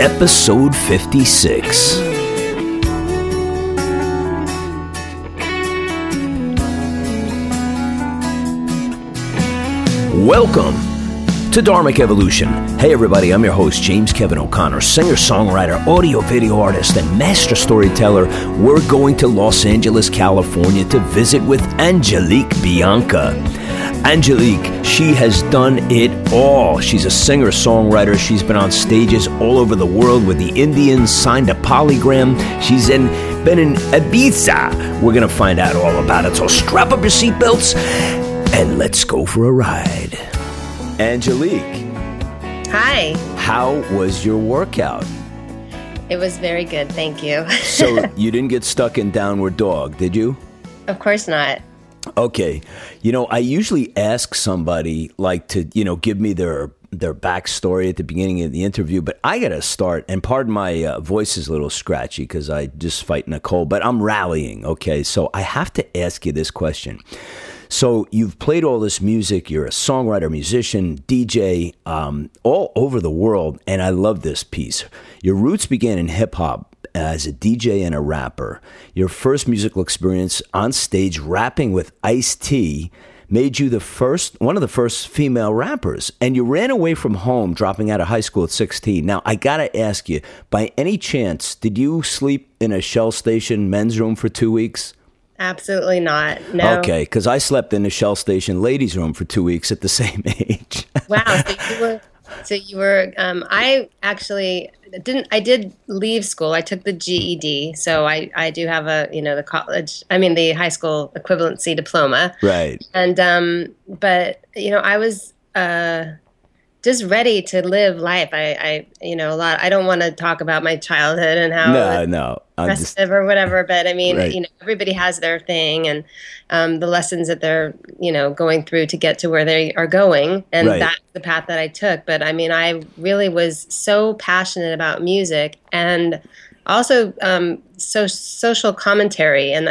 Episode 56. Welcome to Dharmic Evolution. Hey everybody, I'm your host, James Kevin O'Connor, singer-songwriter, audio-video artist, and master storyteller. We're going to Los Angeles, California to visit with Angelique Bianca. Angelique, she has done it all. She's a singer-songwriter. She's been on stages all over the world with the Indians, signed to Polygram. She's been in Ibiza. We're going to find out all about it, so strap up your seatbelts and let's go for a ride. Angelique. Hi. How was your workout? It was very good, thank you. So you didn't get stuck in downward dog, did you? Of course not. Okay. You know, I usually ask somebody like to, give me their backstory at the beginning of the interview, but I got to start, and pardon my voice is a little scratchy because I just fighting a cold, but I'm rallying, okay? So I have to ask you this question. So you've played all this music, you're a songwriter, musician, DJ, all over the world, and I love this piece. Your roots began in hip-hop as a DJ and a rapper. Your first musical experience on stage rapping with Ice-T made you one of the first female rappers, and you ran away from home, dropping out of high school at 16. Now, I got to ask you, by any chance, did you sleep in a Shell Station men's room for 2 weeks? Absolutely not. No. Okay, because I slept in the Shell Station ladies' room for 2 weeks at the same age. Wow. So you were. I actually didn't. I did leave school. I took the GED, so I do have the high school equivalency diploma. Right. And I was just ready to live life. I don't want to talk about my childhood and how. No. Or whatever, but I mean, right. Everybody has their thing and the lessons that they're, going through to get to where they are going, and right. That's the path that I took. But I mean, I really was so passionate about music and also social commentary, and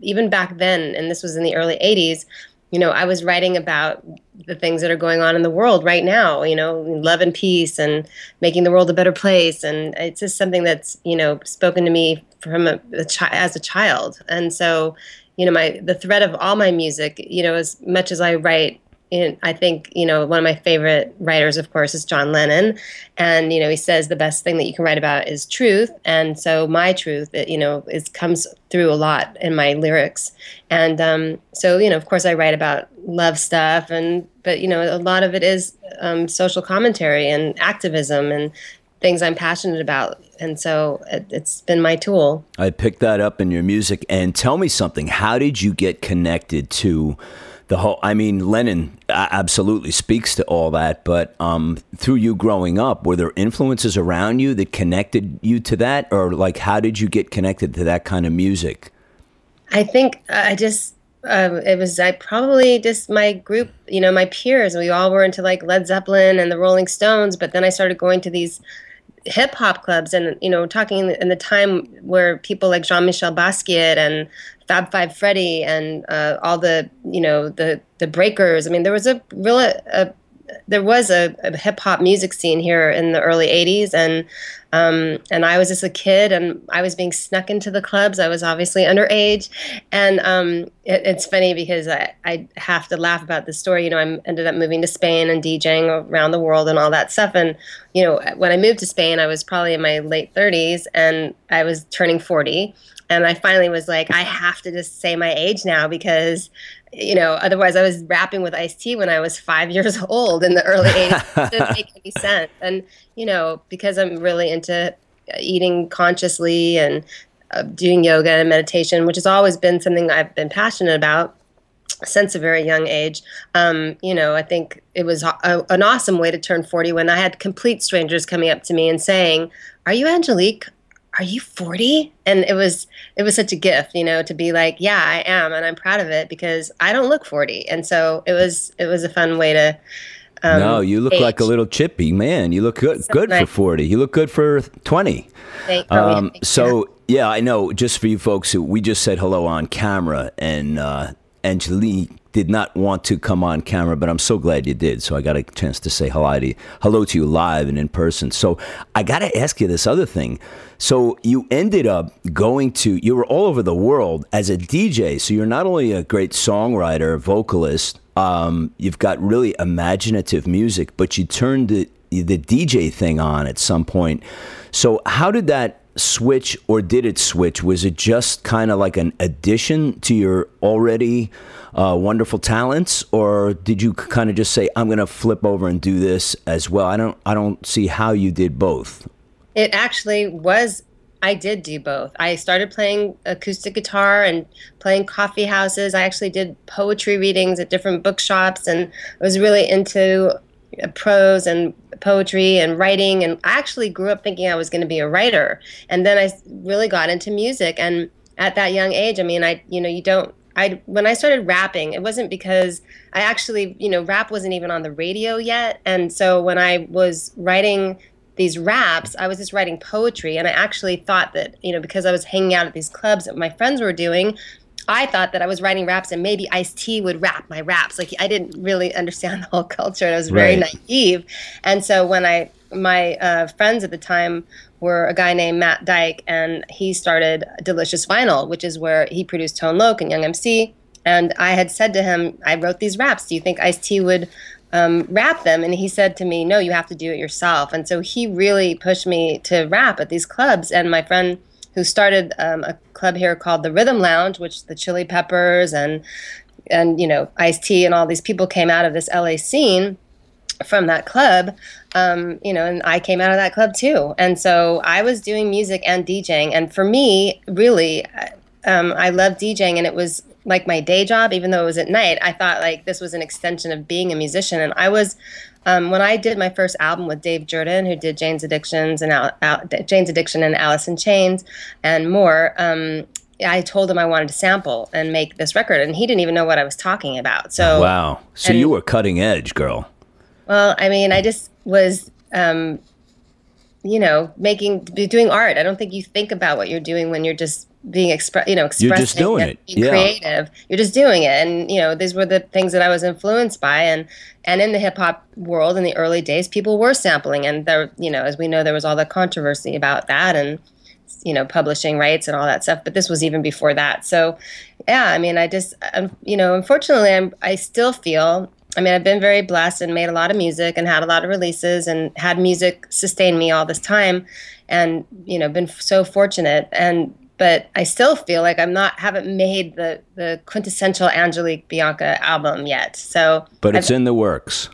even back then, and this was in the early '80s. I was writing about the things that are going on in the world right now, love and peace and making the world a better place. And it's just something that's, spoken to me from as a child. And so, the thread of all my music, as much as I write, I think, one of my favorite writers, of course, is John Lennon. And, he says the best thing that you can write about is truth. And so my truth, it comes through a lot in my lyrics. And of course, I write about love stuff. But a lot of it is social commentary and activism and things I'm passionate about. And so it's been my tool. I picked that up in your music. And tell me something. How did you get connected to Lennon absolutely speaks to all that, but through you growing up, were there influences around you that connected you to that? Or how did you get connected to that kind of music? I think I just, probably just my group, my peers, we all were into Led Zeppelin and the Rolling Stones, but then I started going to these hip hop clubs and, talking in the time where people like Jean-Michel Basquiat and Fab Five Freddy and all the breakers. I mean, there was a hip hop music scene here in the early '80s, and I was just a kid, and I was being snuck into the clubs. I was obviously underage, and it's funny because I have to laugh about this story. I ended up moving to Spain and DJing around the world and all that stuff. And when I moved to Spain, I was probably in my late 30s, and I was turning 40. And I finally was like, I have to just say my age now because, otherwise I was rapping with Ice-T when I was 5 years old in the early '80s. It didn't make any sense. And, because I'm really into eating consciously and doing yoga and meditation, which has always been something I've been passionate about since a very young age, I think it was an awesome way to turn 40 when I had complete strangers coming up to me and saying, "Are you Angelique? Are you 40?" And it was such a gift, to be like, yeah, I am, and I'm proud of it because I don't look 40. And so it was a fun way to no, you look age. Like a little chippy, man. You look good for 40. You look good for 20. Yeah, I know. Just for you folks, we just said hello on camera, and Angelique did not want to come on camera, but I'm so glad you did. So I got a chance to say hello to you live and in person. So I got to ask you this other thing. So you ended up you were all over the world as a DJ. So you're not only a great songwriter, vocalist, you've got really imaginative music, but you turned the DJ thing on at some point. So how did that switch, or did it switch? Was it just kind of like an addition to your already wonderful talents, or did you kind of just say, I'm gonna flip over and do this as well? I don't see how you did both. It actually was, I did do both. I started playing acoustic guitar and playing coffee houses. I actually did poetry readings at different bookshops, and I was really into prose and poetry and writing, and I actually grew up thinking I was going to be a writer, and then I really got into music. And at that young age, when I started rapping, it wasn't because I actually, rap wasn't even on the radio yet, and so when I was writing these raps, I was just writing poetry, and I actually thought that, because I was hanging out at these clubs that my friends were doing, I thought that I was writing raps and maybe Ice-T would rap my raps. Like, I didn't really understand the whole culture, and I was very naive. And so when my friends at the time were a guy named Matt Dyke, and he started Delicious Vinyl, which is where he produced Tone Loc and Young MC. And I had said to him, I wrote these raps. Do you think Ice-T would rap them? And he said to me, no, you have to do it yourself. And so he really pushed me to rap at these clubs. And my friend who started a club here called the Rhythm Lounge, which the Chili Peppers and Ice-T and all these people came out of this LA scene from that club, and I came out of that club too. And so I was doing music and DJing. And for me, really, I loved DJing, and it was like my day job, even though it was at night. I thought like this was an extension of being a musician. And I was, when I did my first album with Dave Jordan, who did Jane's Addiction and Alice in Chains and more, I told him I wanted to sample and make this record, and he didn't even know what I was talking about. So wow, so you were cutting edge, girl. Well, I mean, I just was, doing art. I don't think you think about what you're doing when you're just being expressing. You're just doing it. Being creative. You're just doing it. And, these were the things that I was influenced by. And in the hip hop world in the early days, people were sampling. And there, as we know, there was all the controversy about that and, publishing rights and all that stuff. But this was even before that. So, yeah, I mean, I just, unfortunately, I still feel, I mean, I've been very blessed and made a lot of music and had a lot of releases and had music sustain me all this time, and been so fortunate. But I still feel like haven't made the quintessential Angelique Bianca album yet. So, but it's in the works.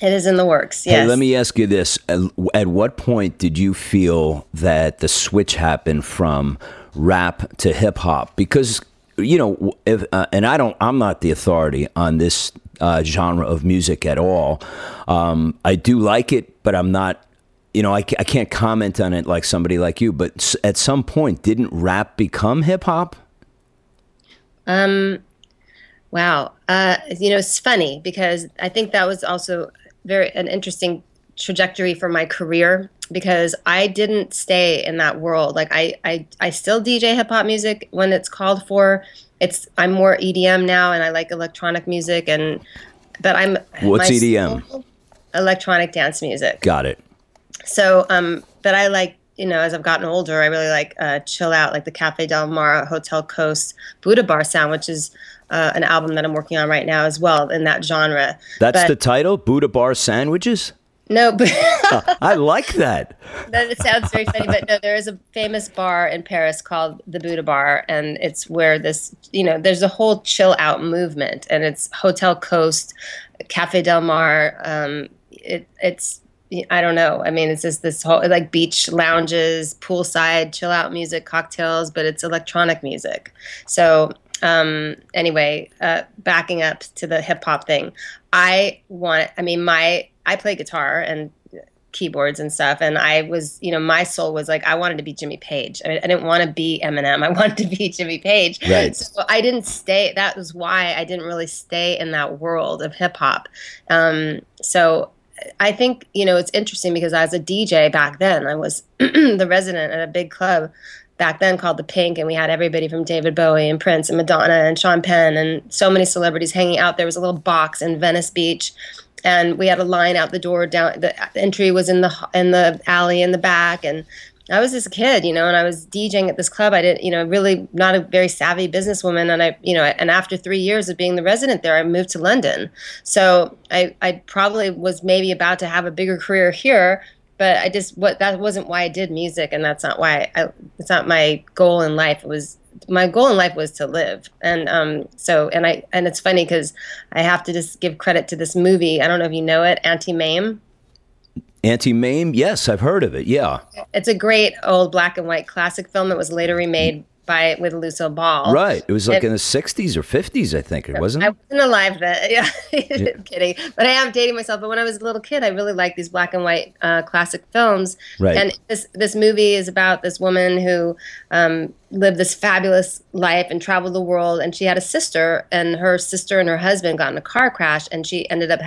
It is in the works. Yes. Hey, let me ask you this: at what point did you feel that the switch happened from rap to hip hop? Because I'm not the authority on this genre of music at all. I do like it, but I'm not, I can't comment on it like somebody like you, but at some point, didn't rap become hip hop? Wow. It's funny because I think that was also an interesting trajectory for my career, because I didn't stay in that world. Like I still DJ hip hop music when it's called for. I'm more EDM now, and I like electronic music. What's EDM? Electronic dance music. Got it. So, but I like, as I've gotten older, I really like chill out, like the Cafe Del Mar, Hotel Coast, Buddha Bar sound, which is an album that I'm working on right now as well in that genre. That's the title, Buddha Bar Sandwiches? No, but I like that. It sounds very funny, but no, there is a famous bar in Paris called the Buddha Bar, and it's where this, there's a whole chill out movement, and it's Hotel Coast, Cafe Del Mar. It's I don't know. I mean, it's just this whole like beach lounges, poolside, chill out music, cocktails, but it's electronic music. So backing up to the hip hop thing, I play guitar and keyboards and stuff, and I was, my soul was like, I wanted to be Jimmy Page. I mean, I didn't want to be Eminem. I wanted to be Jimmy Page. Right. So I didn't stay. That was why I didn't really stay in that world of hip hop. So I think, it's interesting because as a DJ back then, I was the resident at a big club back then called The Pink, and we had everybody from David Bowie and Prince and Madonna and Sean Penn and so many celebrities hanging out. There was a little box in Venice Beach, and we had a line out the door. Down the entry was in the alley in the back, and I was this kid, you know, and I was DJing at this club. I didn't, you know, really not a very savvy businesswoman. And I, you know, and after 3 years of being the resident there, I moved to London. So I probably was maybe about to have a bigger career here, but I just, that wasn't why I did music. And that's not why it's not my goal in life. It was, my goal in life was to live. And and it's funny because I have to just give credit to this movie. I don't know if you know it, Anti-Mame. Anti-Mame? Yes, I've heard of it, yeah. It's a great old black and white classic film. It was later remade with Lucille Ball. Right. It was like in the 60s or 50s, I think, wasn't it? I wasn't alive then. Yeah, yeah. I'm kidding. But I am dating myself. But when I was a little kid, I really liked these black and white classic films. Right. And this movie is about this woman who lived this fabulous life and traveled the world. And she had a sister, and her sister and her husband got in a car crash, and she ended up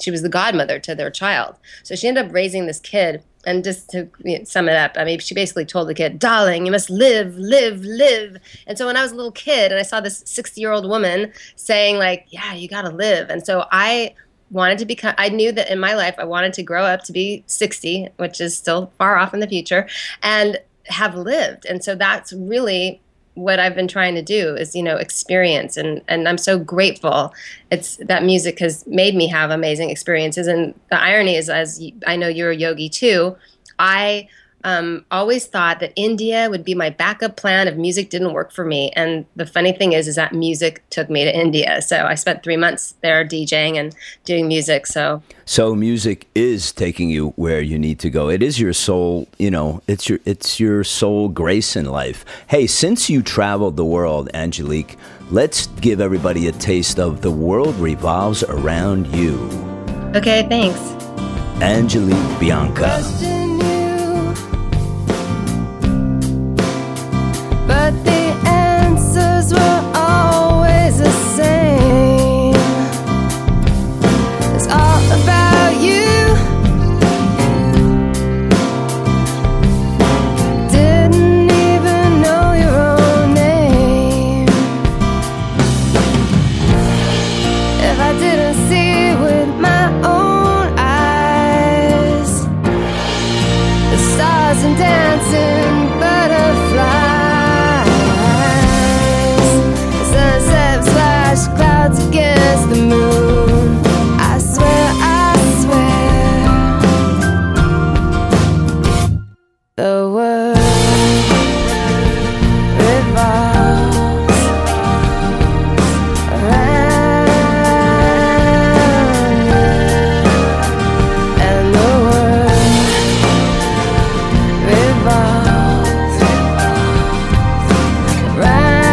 she was the godmother to their child. So she ended up raising this kid. And just to sum it up, I mean, she basically told the kid, darling, you must live, live, live. And so when I was a little kid and I saw this 60-year-old woman saying like, yeah, you got to live. And so I wanted to become, I knew that in my life, I wanted to grow up to be 60, which is still far off in the future, and have lived. And so that's really what I've been trying to do is, you know, experience. And I'm so grateful that music has made me have amazing experiences. And the irony is, as I know you're a yogi too, I always thought that India would be my backup plan if music didn't work for me. And the funny thing is that music took me to India. So I spent 3 months there DJing and doing music. So music is taking you where you need to go. It is your soul, you know, it's your soul grace in life. Hey, since you traveled the world, Angelique, let's give everybody a taste of The World Revolves Around You. Okay, thanks. Angelique Bianca. But the answers were always the same. It's all about you. Didn't even know your own name. If I didn't see with my own eyes the stars and dancing butterflies. Clouds against the moon. I swear the world revolves around. And the world revolves around.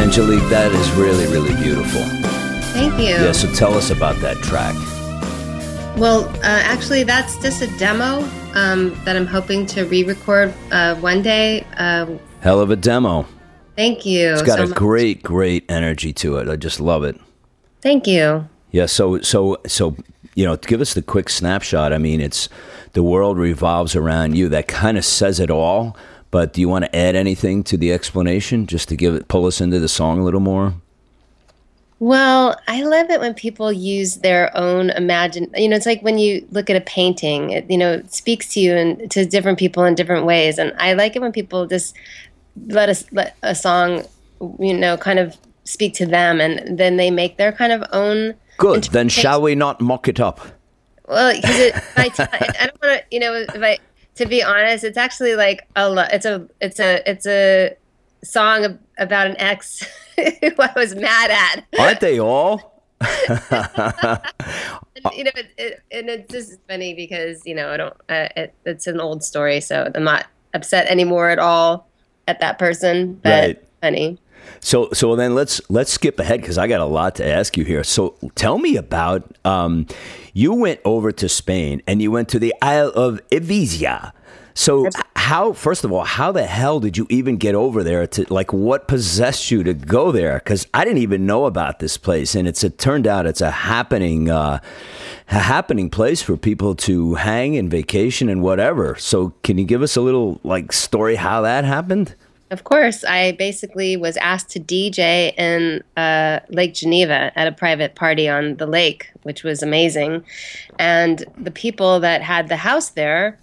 Angelique, that is really, really beautiful. Thank you. Yeah, so tell us about that track. Well, actually, that's just a demo that I'm hoping to re-record one day. Hell of a demo. Thank you. It's got so a much. great energy to it. I just love it. Thank you. Yeah. So, you know, give us the quick snapshot. I mean, it's the world revolves around you. That kind of says it all. But do you want to add anything to the explanation, just to pull us into the song a little more? Well, I love it when people use their own you know, it's like when you look at a painting, it, you know, it speaks to you and to different people in different ways. And I like it when people just let a song, you know, kind of speak to them, and then they make their kind of own. Good. Then shall we not mock it up? Well, because I don't want to, you know, to be honest, it's actually like it's a song about an ex who I was mad at. Aren't they all? And, you know, and it's just funny because, you know, I don't. It's an old story, so I'm not upset anymore at all at that person. But right. It's funny. So then let's skip ahead because I got a lot to ask you here. So tell me about you went over to Spain and you went to the Isle of Ibiza. So how, first of all, how the hell did you even get over there? What possessed you to go there? Because I didn't even know about this place, and it turned out it's a happening place for people to hang and vacation and whatever. So can you give us a little story how that happened? Of course. I basically was asked to DJ in Lake Geneva at a private party on the lake, which was amazing. And the people that had the house there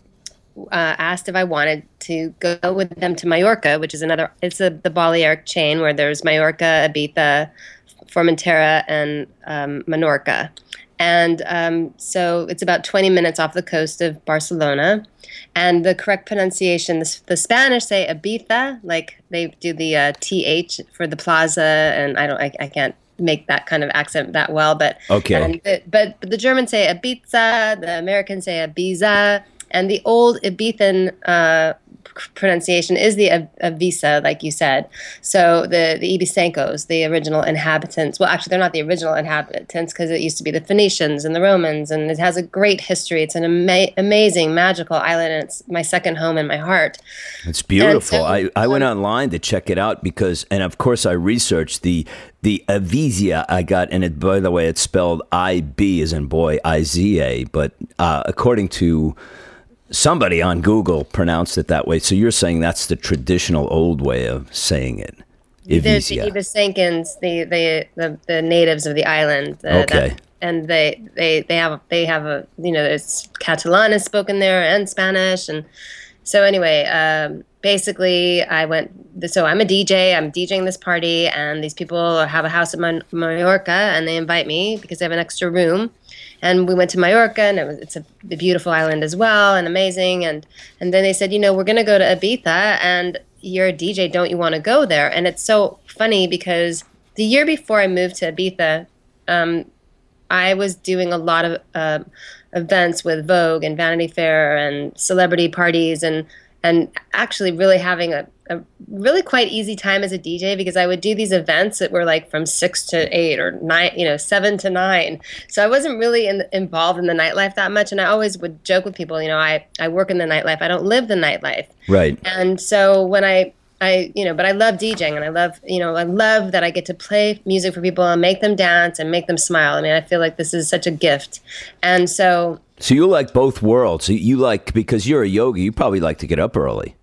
asked if I wanted to go with them to Mallorca, which is the Balearic chain where there's Mallorca, Ibiza, Formentera, and Menorca. And so it's about 20 minutes off the coast of Barcelona. And the correct pronunciation, the Spanish say Ibiza, like they do the TH for the plaza, and I can't make that kind of accent that well. But okay. But the Germans say Ibiza, the Americans say Ibiza, and the old Ibizan pronunciation is the Ibiza, like you said. So the Ibicencos, the original inhabitants. Well, actually, they're not the original inhabitants because it used to be the Phoenicians and the Romans, and it has a great history. It's an amazing, magical island, and it's my second home in my heart. It's beautiful. So, I went online to check it out because, and of course, I researched the Ibiza I got, and it, by the way, it's spelled I-B as in boy, I-Z-A, but according to somebody on Google pronounced it that way. So you're saying that's the traditional old way of saying it. Ibiza. There's the Ibicencos, the natives of the island. Okay. And they have a, you know, there's Catalan is spoken there and Spanish. And so anyway, basically I'm a DJ, I'm DJing this party, and these people have a house in Mallorca and they invite me because they have an extra room. And we went to Mallorca, and it's a beautiful island as well, and amazing. And then they said, you know, we're going to go to Ibiza, and you're a DJ, don't you want to go there? And it's so funny because the year before I moved to Ibiza, I was doing a lot of events with Vogue and Vanity Fair and celebrity parties, and actually really having a really quite easy time as a DJ because I would do these events that were from 6 to 8 or 9, you know, 7 to 9. So I wasn't really involved in the nightlife that much. And I always would joke with people, you know, I work in the nightlife. I don't live the nightlife. Right. And so when I, you know, but I love DJing, and I love that I get to play music for people and make them dance and make them smile. I mean, I feel like this is such a gift. And so you like both worlds. You like, because you're a yogi, you probably like to get up early.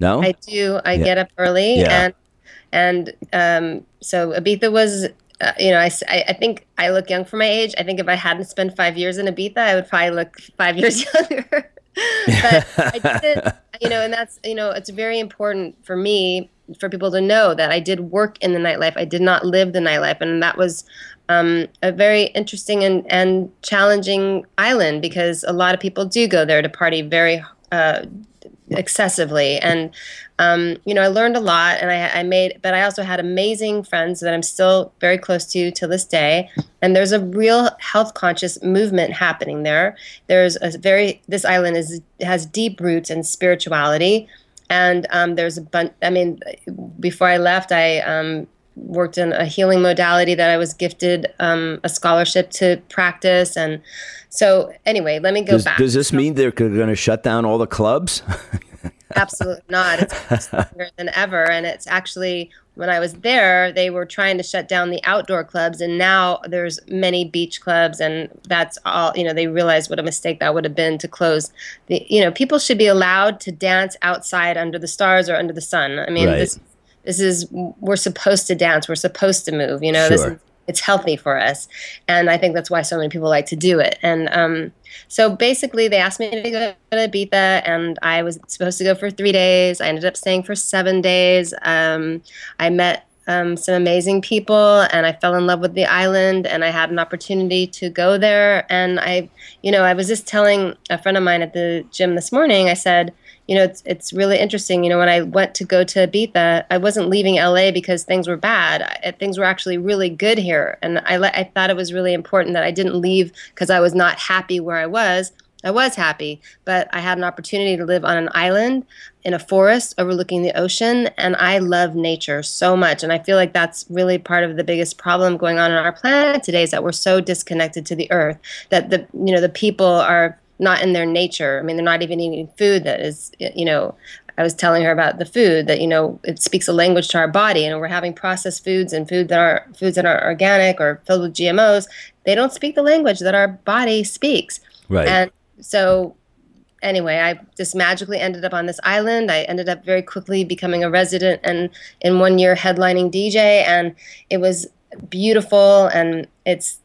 No? I do. I get up early. Yeah. And so Ibiza was, you know, I think I look young for my age. I think if I hadn't spent 5 years in Ibiza, I would probably look 5 years younger. But I didn't, you know, and that's, you know, it's very important for me, for people to know that I did work in the nightlife. I did not live the nightlife. And that was a very interesting and challenging island because a lot of people do go there to party very excessively. And, you know, I learned a lot, and but I also had amazing friends that I'm still very close to this day. And there's a real health conscious movement happening there. This island has deep roots in spirituality. And there's before I left, worked in a healing modality that I was gifted a scholarship to practice. And so anyway, let me go back. Does this mean they're going to shut down all the clubs? Absolutely not. It's stronger than ever. And it's actually, when I was there, they were trying to shut down the outdoor clubs, and now there's many beach clubs, and that's all, you know, they realized what a mistake that would have been to close the, you know, people should be allowed to dance outside under the stars or under the sun. I mean, right. This is, we're supposed to dance, we're supposed to move, you know, sure. This is, it's healthy for us. And I think that's why so many people like to do it. And so basically they asked me to go to Ibiza, and I was supposed to go for 3 days. I ended up staying for 7 days. I met some amazing people, and I fell in love with the island, and I had an opportunity to go there. And I, you know, I was just telling a friend of mine at the gym this morning, I said, you know, it's really interesting. You know, when I went to go to Ibiza, I wasn't leaving LA because things were bad. Things were actually really good here. And I thought it was really important that I didn't leave because I was not happy where I was. I was happy, but I had an opportunity to live on an island in a forest overlooking the ocean, and I love nature so much. And I feel like that's really part of the biggest problem going on our planet today, is that we're so disconnected to the earth that the, you know, the people are not in their nature. I mean, they're not even eating food that is, you know, I was telling her about the food that, you know, it speaks a language to our body, and we're having processed foods and foods that are organic or filled with GMOs. They don't speak the language that our body speaks. Right. And so anyway, I just magically ended up on this island. I ended up very quickly becoming a resident and in 1 year headlining DJ, and it was beautiful, and it's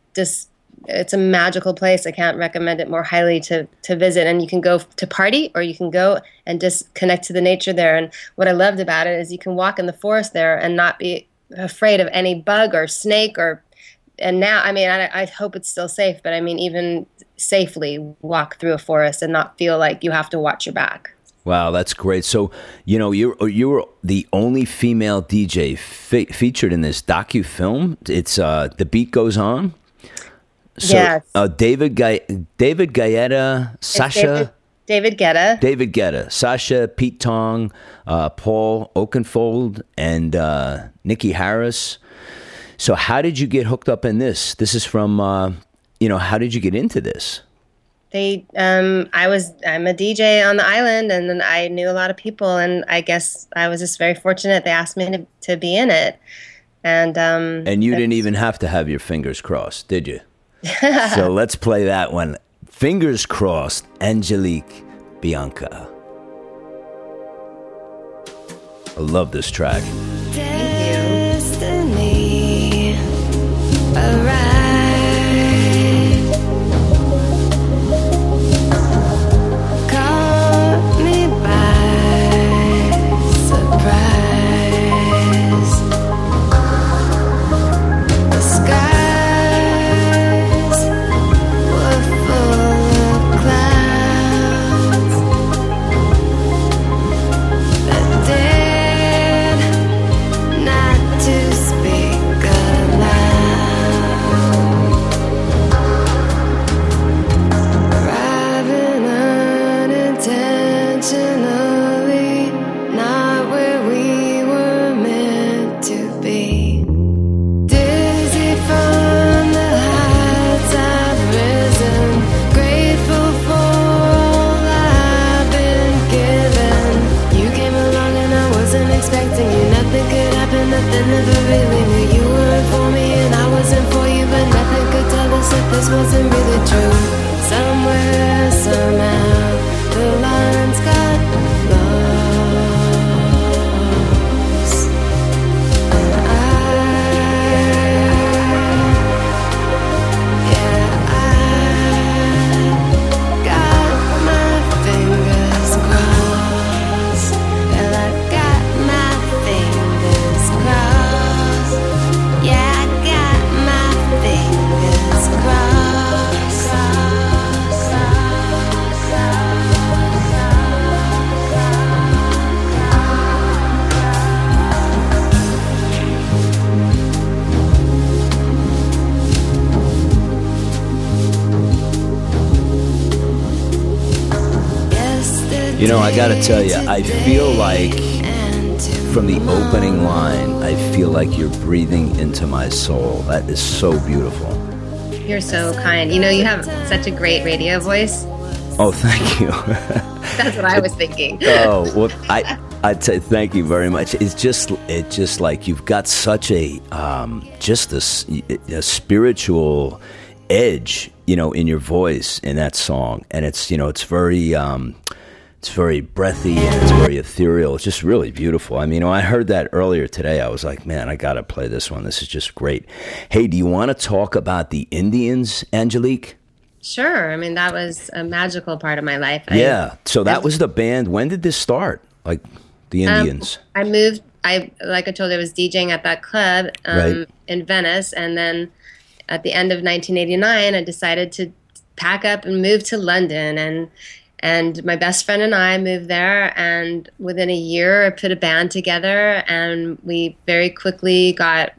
a magical place. I can't recommend it more highly to visit. And you can go to party, or you can go and just connect to the nature there. And what I loved about it is you can walk in the forest there and not be afraid of any bug or snake or. And now, I mean, I hope it's still safe, but I mean, even safely walk through a forest and not feel like you have to watch your back. Wow, that's great. So, you know, you were the only female DJ featured in this docu-film. It's The Beat Goes On. So, yes. David Guetta, Sasha. David Guetta, Sasha, Pete Tong, Paul Oakenfold, and Nikki Harris. So how did you get hooked up in this? This is from, you know, how did you get into this? I'm a DJ on the island, and then I knew a lot of people, and I guess I was just very fortunate. They asked me to be in it. And you didn't even have to have your fingers crossed, did you? So let's play that one. Fingers crossed, Angelique Bianca. I love this track. Destiny arrived. Caught me by surprise. The sky. I never really knew you weren't for me, and I wasn't for you, but nothing could tell us if this wasn't really true. Somewhere, somehow, the lines got lost, and I got my fingers crossed, and I got my fingers crossed. You know, I gotta tell you, I feel like From the opening line, I feel like you're breathing into my soul. That is so beautiful. You're so kind. You know, you have such a great radio voice. Oh, thank you. That's what I was thinking. Oh, well, I'd say thank you very much. It's just like you've got such a spiritual edge, you know, in your voice in that song. And it's, you know, it's very breathy and it's very ethereal. It's just really beautiful. I mean, you know, I heard that earlier today. I was like, man, I got to play this one. This is just great. Hey, do you want to talk about the Indians, Angelique? Sure. I mean, that was a magical part of my life. Yeah. So that was the band. When did this start? Like the Indians? Like I told you, I was DJing at that club right. in Venice. And then at the end of 1989, I decided to pack up and move to London. And my best friend and I moved there, and within a year I put a band together, and we very quickly got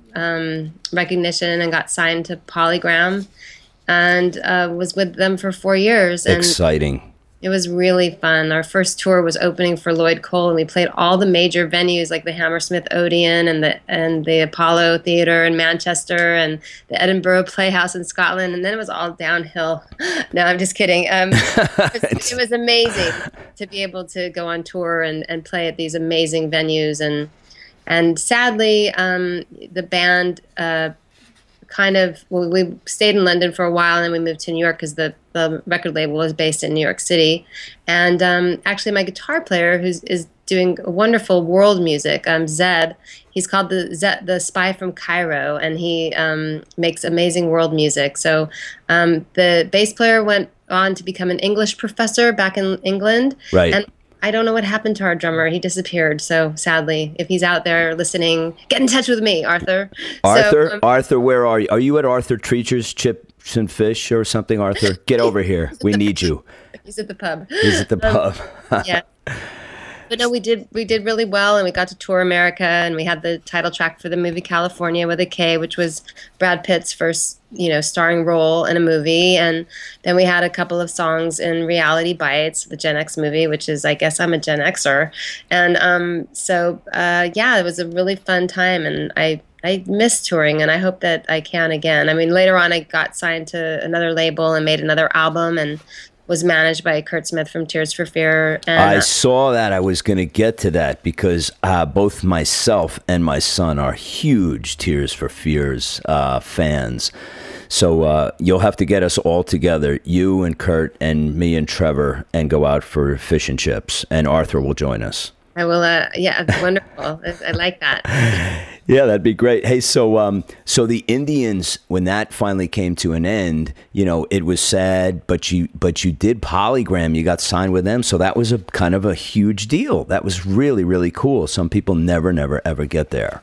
recognition and got signed to Polygram, and was with them for 4 years. And exciting. It was really fun. Our first tour was opening for Lloyd Cole, and we played all the major venues like the Hammersmith Odeon and the Apollo Theatre in Manchester and the Edinburgh Playhouse in Scotland. And then it was all downhill. No, I'm just kidding. It was amazing to be able to go on tour and play at these amazing venues. And sadly, the band we stayed in London for a while, and then we moved to New York because the record label was based in New York City. And actually my guitar player, who is doing wonderful world music, Zeb, he's called the Spy from Cairo, and he makes amazing world music. So the bass player went on to become an English professor back in England. Right. And I don't know what happened to our drummer. He disappeared. So sadly, if he's out there listening, get in touch with me, Arthur. Arthur, where are you? Are you at Arthur Treacher's Chips and Fish or something, Arthur? Get over here. We need you. He's at the pub. Yeah. But no, we did really well, and we got to tour America, and we had the title track for the movie California with a K, which was Brad Pitt's first, you know, starring role in a movie. And then we had a couple of songs in Reality Bites, the Gen X movie, which is, I guess I'm a Gen Xer. And it was a really fun time, and I miss touring, and I hope that I can again. I mean, later on I got signed to another label and made another album, and was managed by Kurt Smith from Tears for Fear. And I saw that. I was going to get to that because both myself and my son are huge Tears for Fears fans. So you'll have to get us all together, you and Kurt and me and Trevor, and go out for fish and chips. And Arthur will join us. I will. It's wonderful. I like that. Yeah, that'd be great. Hey, so the Indians, when that finally came to an end, you know, it was sad, but you did Polygram. You got signed with them, so that was a kind of a huge deal. That was really, really cool. Some people never ever get there.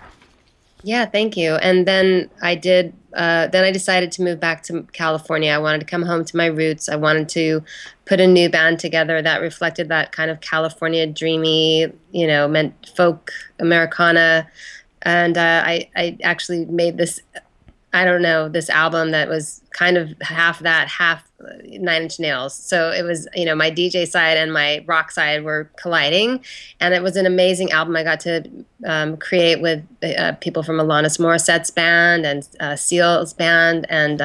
Yeah, thank you. And then I did. Then I decided to move back to California. I wanted to come home to my roots. I wanted to put a new band together that reflected that kind of California dreamy, you know, meant folk Americana. And I actually made this album that was kind of half that, half Nine Inch Nails. So it was, you know, my DJ side and my rock side were colliding, and it was an amazing album. I got to create with people from Alanis Morissette's band and Seal's band. And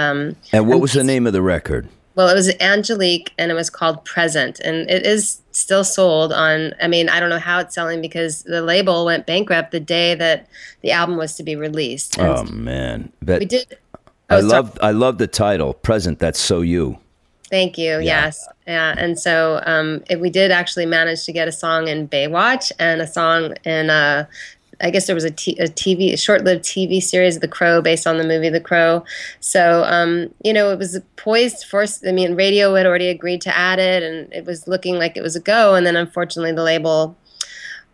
what was the name of the record? Well, it was Angelique, and it was called Present, and it is still sold on. I mean, I don't know how it's selling because the label went bankrupt the day that the album was to be released. And oh man, but we did. I love the title Present. That's so you. Thank you. Yeah. Yes. Yeah. And so we did actually manage to get a song in Baywatch and a song in. I guess there was a short-lived TV series, The Crow, based on the movie The Crow. So, you know, it was poised first. I mean, radio had already agreed to add it, and it was looking like it was a go. And then, unfortunately, the label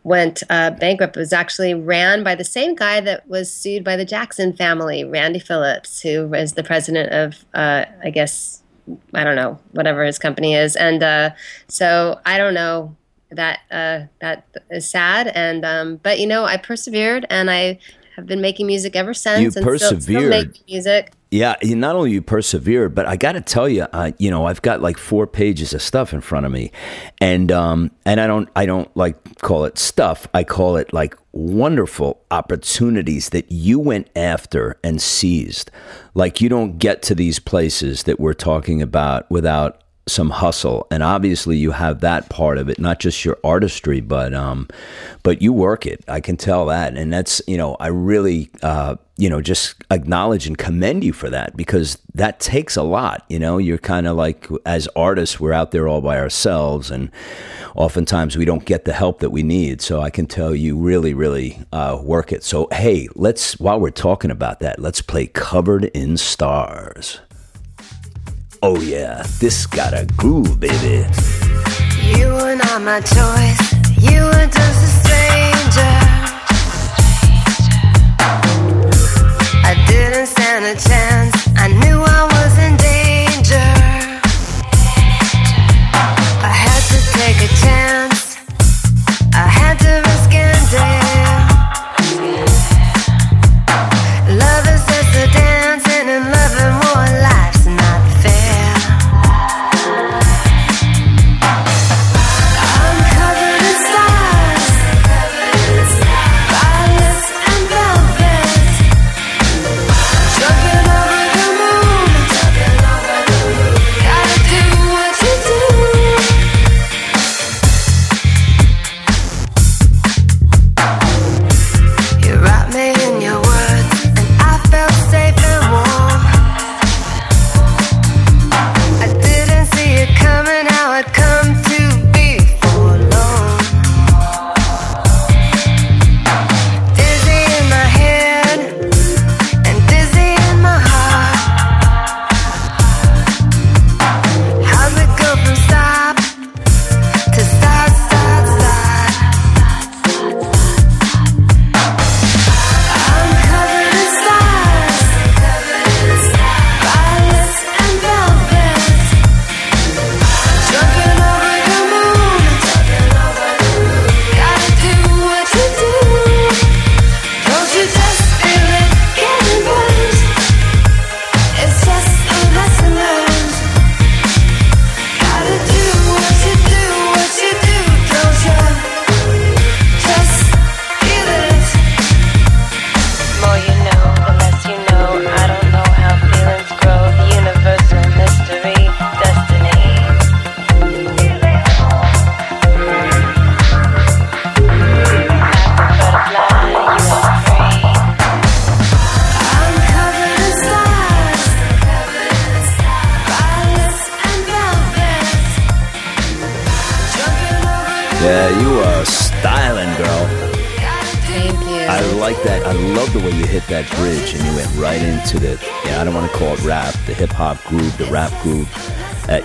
went bankrupt. It was actually ran by the same guy that was sued by the Jackson family, Randy Phillips, who is the president of, whatever his company is. And so I don't know. That is sad, and but you know, I persevered, and I have been making music ever since. You persevered. Still making music. Yeah, not only you persevered, but I got to tell you, you know, I've got like 4 pages of stuff in front of me, and I don't like call it stuff. I call it like wonderful opportunities that you went after and seized. Like, you don't get to these places that we're talking about without some hustle, and obviously you have that part of it, not just your artistry, but you work it. I can tell that, and that's, you know, I really just acknowledge and commend you for that, because that takes a lot. You know, you're kind of like, as artists, we're out there all by ourselves, and oftentimes we don't get the help that we need. So I can tell you really, really work it. So hey, let's, while we're talking about that, let's play Covered in Stars. Oh yeah, this got a groove, baby. You were not my choice, you were just a stranger. I didn't stand a chance, I knew I was in danger. I had to take a chance, I had to risk and dare. Love is just a dance, and in love and war life's not fair.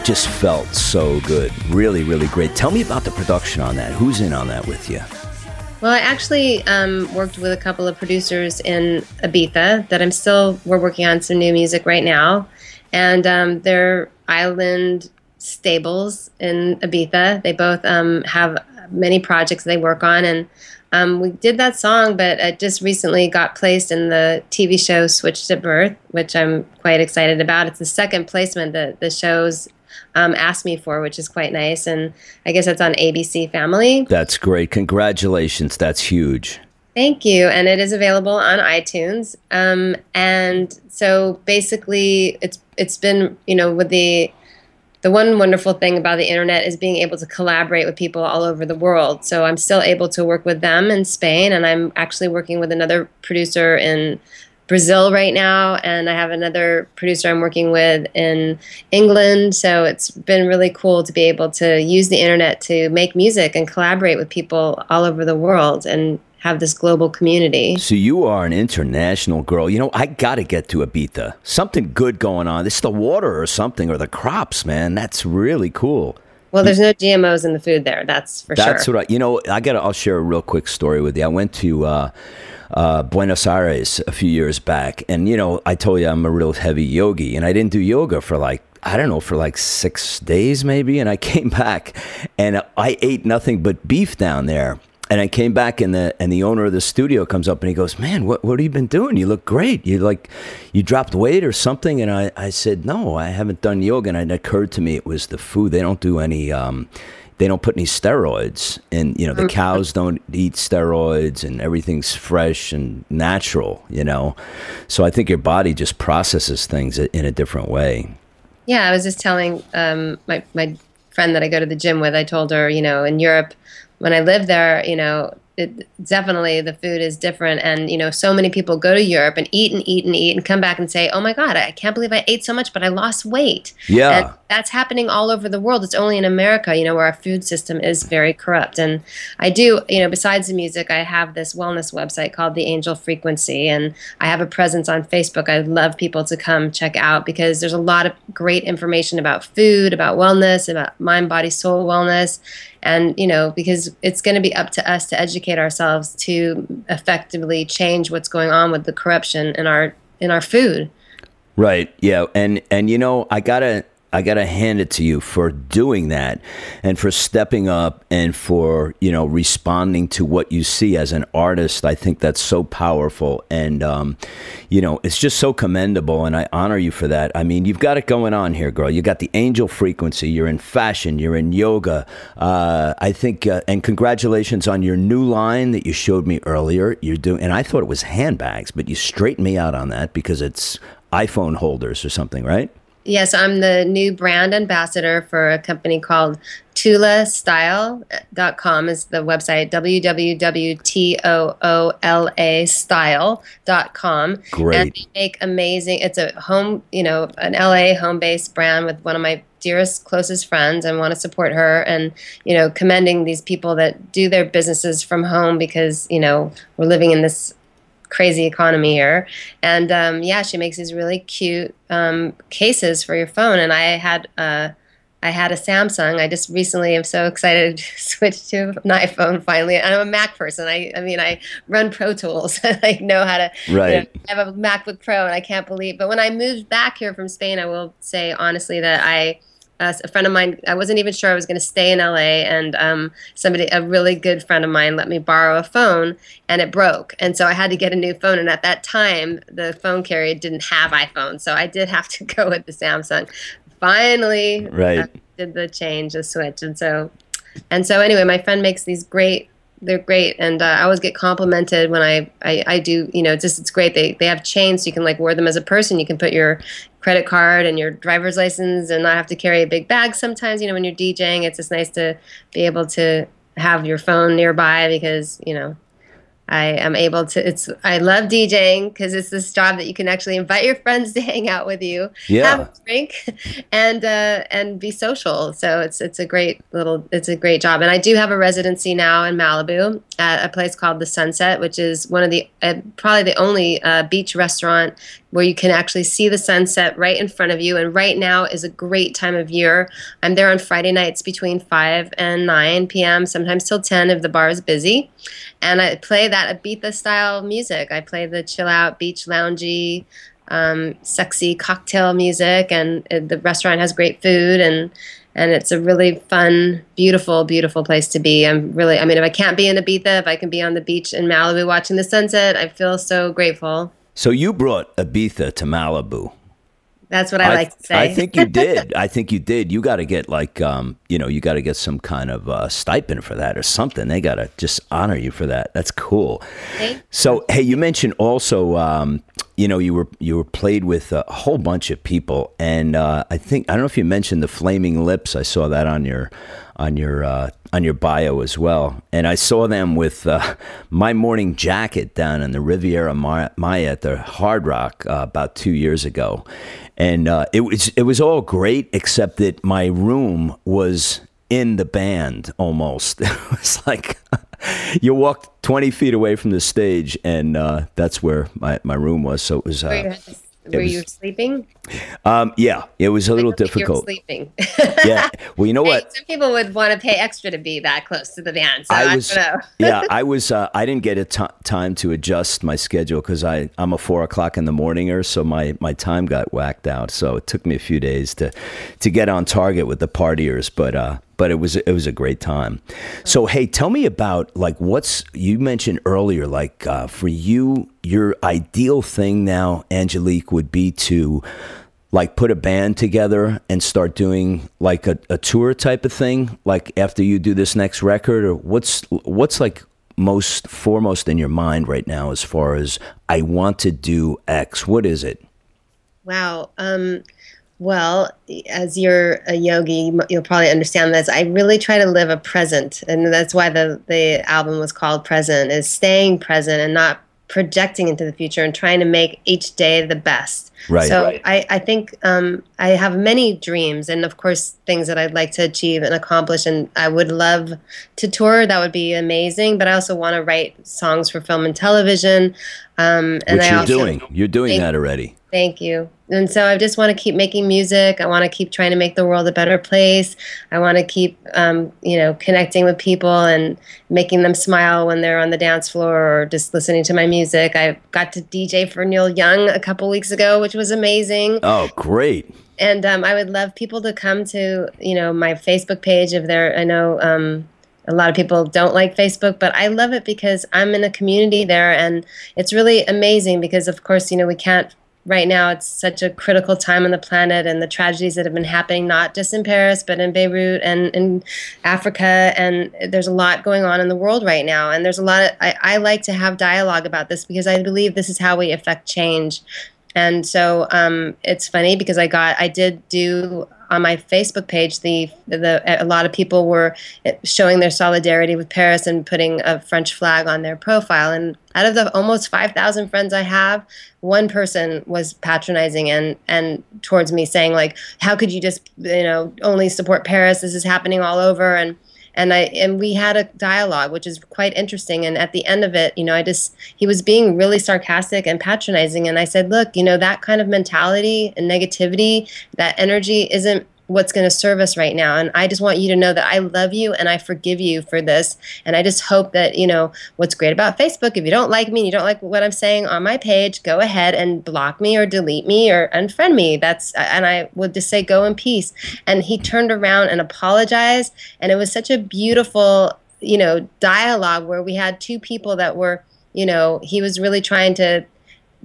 Just felt so good. Really, really great. Tell me about the production on that. Who's in on that with you? Well, I actually worked with a couple of producers in Ibiza that we're working on some new music right now. And they're island stables in Ibiza. They both have many projects they work on. And we did that song, but it just recently got placed in the TV show Switched at Birth, which I'm quite excited about. It's the second placement that the show's asked me for, which is quite nice, and I guess that's on ABC Family. That's great. Congratulations. That's huge. Thank you. And it is available on iTunes. And so basically it's been, you know, with the one wonderful thing about the internet is being able to collaborate with people all over the world. So I'm still able to work with them in Spain, and I'm actually working with another producer in Brazil right now, and I have another producer I'm working with in England. So it's been really cool to be able to use the internet to make music and collaborate with people all over the world and have this global community. So you are an international girl. You know, I got to get to Ibiza. Something good going on. It's the water or something, or the crops, man. That's really cool. Well, there's no GMOs in the food there. That's sure. That's right. You know, I'll share a real quick story with you. I went to Buenos Aires a few years back, and you know, I told you I'm a real heavy yogi, and I didn't do yoga for 6 days maybe, and I came back, and I ate nothing but beef down there. And I came back, and the owner of the studio comes up and he goes, "Man, what have you been doing? You look great. You dropped weight or something." And I said, "No, I haven't done yoga." And it occurred to me it was the food. They don't do any, they don't put any steroids, and the cows don't eat steroids, and everything's fresh and natural. So I think your body just processes things in a different way. Yeah, I was just telling my friend that I go to the gym with. I told her, in Europe, when I lived there, it definitely the food is different. And, so many people go to Europe and eat and eat and eat and come back and say, "Oh my God, I can't believe I ate so much, but I lost weight." Yeah. And that's happening all over the world. It's only in America, where our food system is very corrupt. And I do, besides the music, I have this wellness website called The Angel Frequency. And I have a presence on Facebook. I'd love people to come check out, because there's a lot of great information about food, about wellness, about mind, body, soul wellness. And, because it's going to be up to us to educate ourselves to effectively change what's going on with the corruption in our food. Right. Yeah. And I gotta hand it to you for doing that, and for stepping up, and for, responding to what you see as an artist. I think that's so powerful, and, it's just so commendable, and I honor you for that. I mean, you've got it going on here, girl. You got the Angel Frequency, you're in fashion, you're in yoga. I think, and congratulations on your new line that you showed me earlier. You're doing, and I thought it was handbags, but you straightened me out on that, because it's iPhone holders or something, right? Yes, I'm the new brand ambassador for a company called ToolaStyle.com is the website, www.toolastyle.com. Great. And they make amazing, it's a home, an LA home-based brand with one of my dearest, closest friends, and want to support her, and, commending these people that do their businesses from home, because, we're living in this crazy economy here. And she makes these really cute cases for your phone. And I had a Samsung. I just recently am so excited to switch to an iPhone finally. I'm a Mac person. I mean, I run Pro Tools. I know how to, right. I have a MacBook Pro, and I can't believe. But when I moved back here from Spain, I will say honestly that a friend of mine, I wasn't even sure I was going to stay in LA, and a really good friend of mine let me borrow a phone, and it broke. And so I had to get a new phone. And at that time, the phone carrier didn't have iPhone. So I did have to go with the Samsung. Finally, right. I did the switch. And so anyway, my friend makes these great, they're great. And I always get complimented when I do, it's great. They have chains, so you can wear them as a person. You can put your credit card and your driver's license and not have to carry a big bag sometimes. When you're DJing, it's just nice to be able to have your phone nearby, because, I am able to, I love DJing, because it's this job that you can actually invite your friends to hang out with you, have a drink, and be social. So it's a great job. And I do have a residency now in Malibu at a place called The Sunset, which is one of the, probably the only beach restaurant where you can actually see the sunset right in front of you. And right now is a great time of year. I'm there on Friday nights between 5 and 9 p.m., sometimes till 10 if the bar is busy. And I play that Ibiza-style music. I play the chill-out, beach, loungy, sexy cocktail music. And the restaurant has great food. And it's a really fun, beautiful, beautiful place to be. If I can't be in Ibiza, if I can be on the beach in Malibu watching the sunset, I feel so grateful. So you brought Ibiza to Malibu. That's what I like to say. I think you did. You got to get some kind of stipend for that or something. They got to just honor you for that. That's cool. Okay. So, hey, you mentioned also, you were played with a whole bunch of people. And I don't know if you mentioned the Flaming Lips. I saw that on your bio as well. And I saw them with My Morning Jacket down in the Riviera Maya at the Hard Rock about 2 years ago. And it was all great, except that my room was in the band almost. It was like you walked 20 feet away from the stage, and that's where my room was. So it was... Were you sleeping? Yeah, it was a little difficult. You were sleeping. Yeah. Well, you know what? Some people would want to pay extra to be that close to the band. So I don't know. Yeah, I was. I didn't get a time to adjust my schedule, because I'm a 4 o'clock in the morninger, so my time got whacked out. So it took me a few days to get on target with the partiers, but But it was a great time. So, hey, tell me about, like, what's, you mentioned earlier, like, for you, your ideal thing now, Angelique, would be to, like, put a band together and start doing, like, a tour type of thing, like, after you do this next record? Or what's like, most foremost in your mind right now as far as, I want to do X? What is it? Wow. Well, as you're a yogi, you'll probably understand this. I really try to live a present, and that's why the album was called Present, is staying present and not projecting into the future and trying to make each day the best. Right. So right. I think I have many dreams and, of course, things that I'd like to achieve and accomplish, and I would love to tour. That would be amazing, but I also want to write songs for film and television. And which you're doing. You're doing that already. Thank you. And so I just want to keep making music. I want to keep trying to make the world a better place. I want to keep, connecting with people and making them smile when they're on the dance floor or just listening to my music. I got to DJ for Neil Young a couple weeks ago, which was amazing. Oh, great. And I would love people to come to, my Facebook page if they're, I know a lot of people don't like Facebook, but I love it because I'm in a community there, and it's really amazing because, of course, we can't, right now it's such a critical time on the planet, and the tragedies that have been happening, not just in Paris, but in Beirut and in Africa. And there's a lot going on in the world right now. And there's a lot of, I like to have dialogue about this because I believe this is how we affect change. And so it's funny because I did do on my Facebook page, a lot of people were showing their solidarity with Paris and putting a French flag on their profile. And out of the almost 5,000 friends I have, one person was patronizing and towards me, saying, like, how could you just, only support Paris? This is happening all over. And we had a dialogue, which is quite interesting. And at the end of it, he was being really sarcastic and patronizing. And I said, look, that kind of mentality and negativity, that energy isn't what's going to serve us right now. And I just want you to know that I love you and I forgive you for this. And I just hope that, what's great about Facebook, if you don't like me and you don't like what I'm saying on my page, go ahead and block me or delete me or unfriend me. And I would just say, go in peace. And he turned around and apologized. And it was such a beautiful, dialogue where we had two people that were, he was really trying to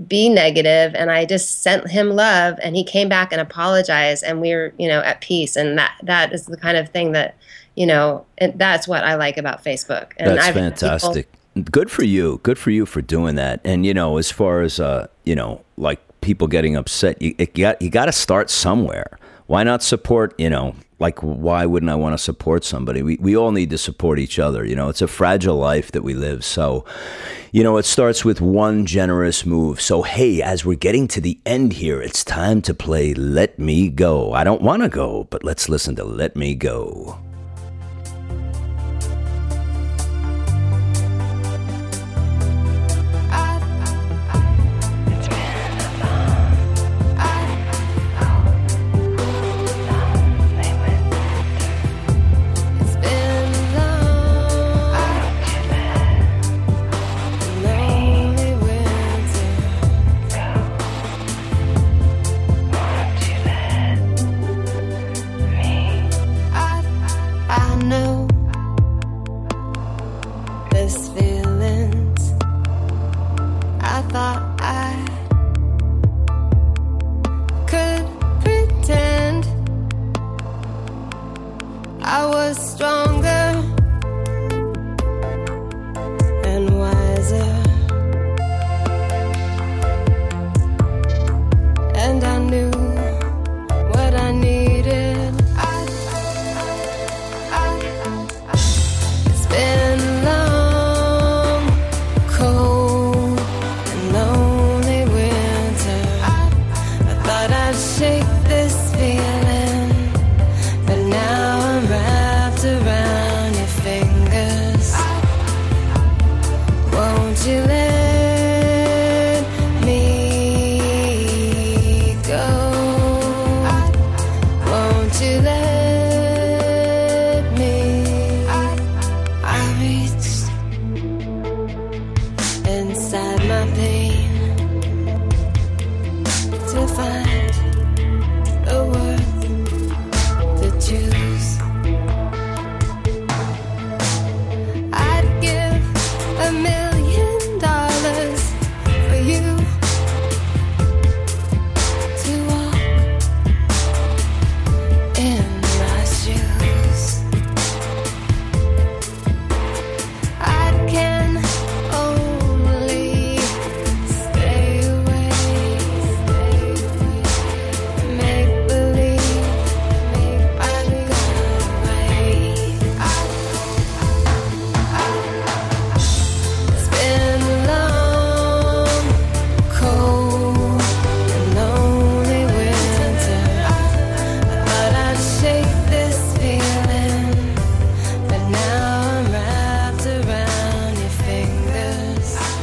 be negative, and I just sent him love, and he came back and apologized, and we were, at peace. And that is the kind of thing that, and that's what I like about Facebook. And that's fantastic. Good for you. Good for you for doing that. And as far as like people getting upset, you got to start somewhere. Why not support? Why wouldn't I want to support somebody? We all need to support each other. It's a fragile life that we live. So, it starts with one generous move. So, hey, as we're getting to the end here, it's time to play Let Me Go. I don't want to go, but let's listen to Let Me Go. Find the words to choose.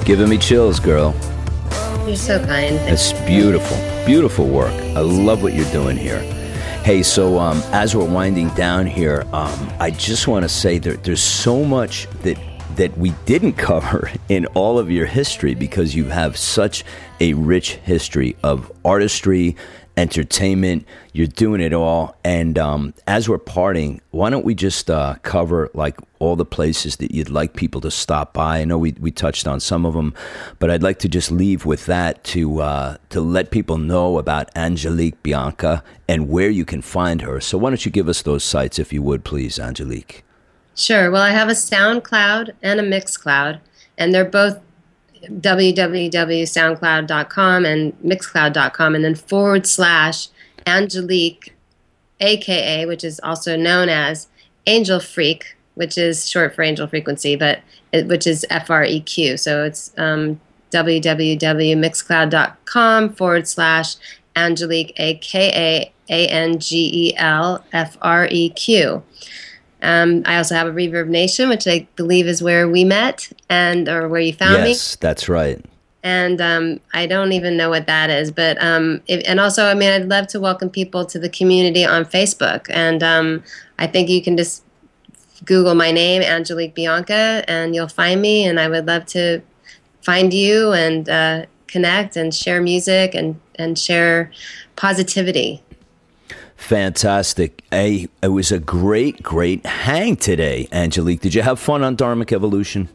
Giving me chills, girl. You're so kind. It's beautiful, beautiful work. I love what you're doing here. Hey, so as we're winding down here, I just want to say there's so much that we didn't cover in all of your history, because you have such a rich history of artistry, entertainment. You're doing it all. And as we're parting, why don't we just cover like all the places that you'd like people to stop by? I know we touched on some of them, but I'd like to just leave with that to let people know about Angelique Bianca and where you can find her. So why don't you give us those sites, if you would, please, Angelique? Sure. Well, I have a SoundCloud and a MixCloud, and they're both www.soundcloud.com and mixcloud.com, and then / Angelique, aka, which is also known as Angel Freak, which is short for Angel Frequency, but which is F-R-E-Q. So it's www.mixcloud.com / Angelique, aka ANGELFREQ. I also have a Reverb Nation, which I believe is where we met or where you found me. Yes, that's right. And I don't even know what that is, but and also, I mean, I'd love to welcome people to the community on Facebook, and I think you can just Google my name, Angelique Bianca, and you'll find me. And I would love to find you and connect and share music and share positivity. Fantastic. Hey, it was a great, great hang today, Angelique. Did you have fun on Dharmic Evolution?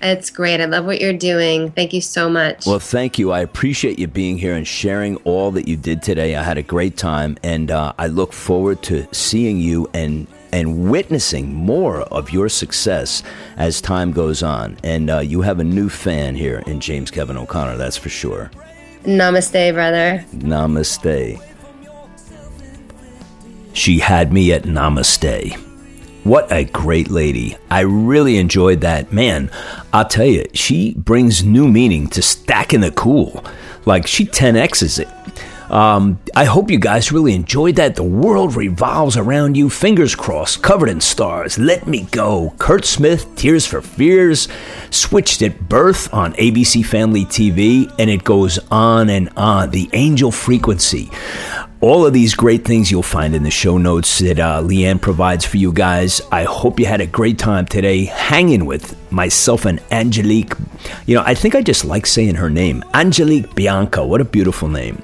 It's great. I love what you're doing. Thank you so much. Well, thank you. I appreciate you being here and sharing all that you did today. I had a great time, and I look forward to seeing you and witnessing more of your success as time goes on. And you have a new fan here in James Kevin O'Connor, that's for sure. Namaste, brother. Namaste. She had me at Namaste. What a great lady. I really enjoyed that. Man, I'll tell you, she brings new meaning to stacking the cool. Like, she 10X's it. I hope you guys really enjoyed that. The world revolves around you. Fingers crossed. Covered in Stars. Let Me Go. Kurt Smith, Tears for Fears. Switched at Birth on ABC Family TV. And it goes on and on. The Angel Frequency. All of these great things you'll find in the show notes that Leanne provides for you guys. I hope you had a great time today hanging with myself and Angelique. You know, I think I just like saying her name. Angelique Bianca. What a beautiful name.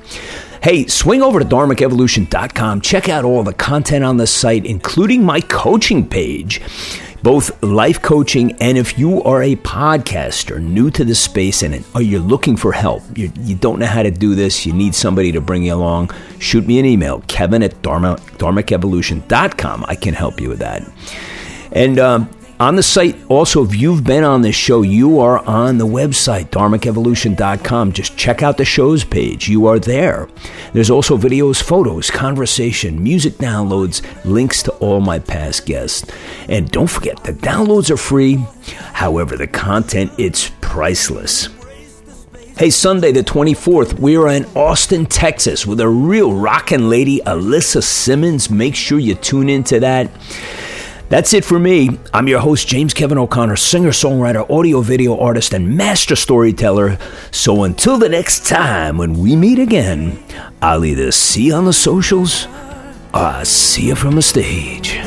Hey, swing over to dharmicevolution.com. Check out all the content on the site, including my coaching page. Both life coaching, and if you are a podcaster new to the space and or you're looking for help, you don't know how to do this, you need somebody to bring you along, shoot me an email, kevin@dharmicevolution.com. I can help you with that. And on the site, also, if you've been on this show, you are on the website, dharmicevolution.com. Just check out the shows page. You are there. There's also videos, photos, conversation, music downloads, links to all my past guests. And don't forget, the downloads are free. However, the content, it's priceless. Hey, Sunday the 24th, we are in Austin, Texas with a real rockin' lady, Alyssa Simmons. Make sure you tune into that. That's it for me. I'm your host, James Kevin O'Connor, singer-songwriter, audio-video artist, and master storyteller. So until the next time when we meet again, I'll either see you on the socials or I'll see you from the stage.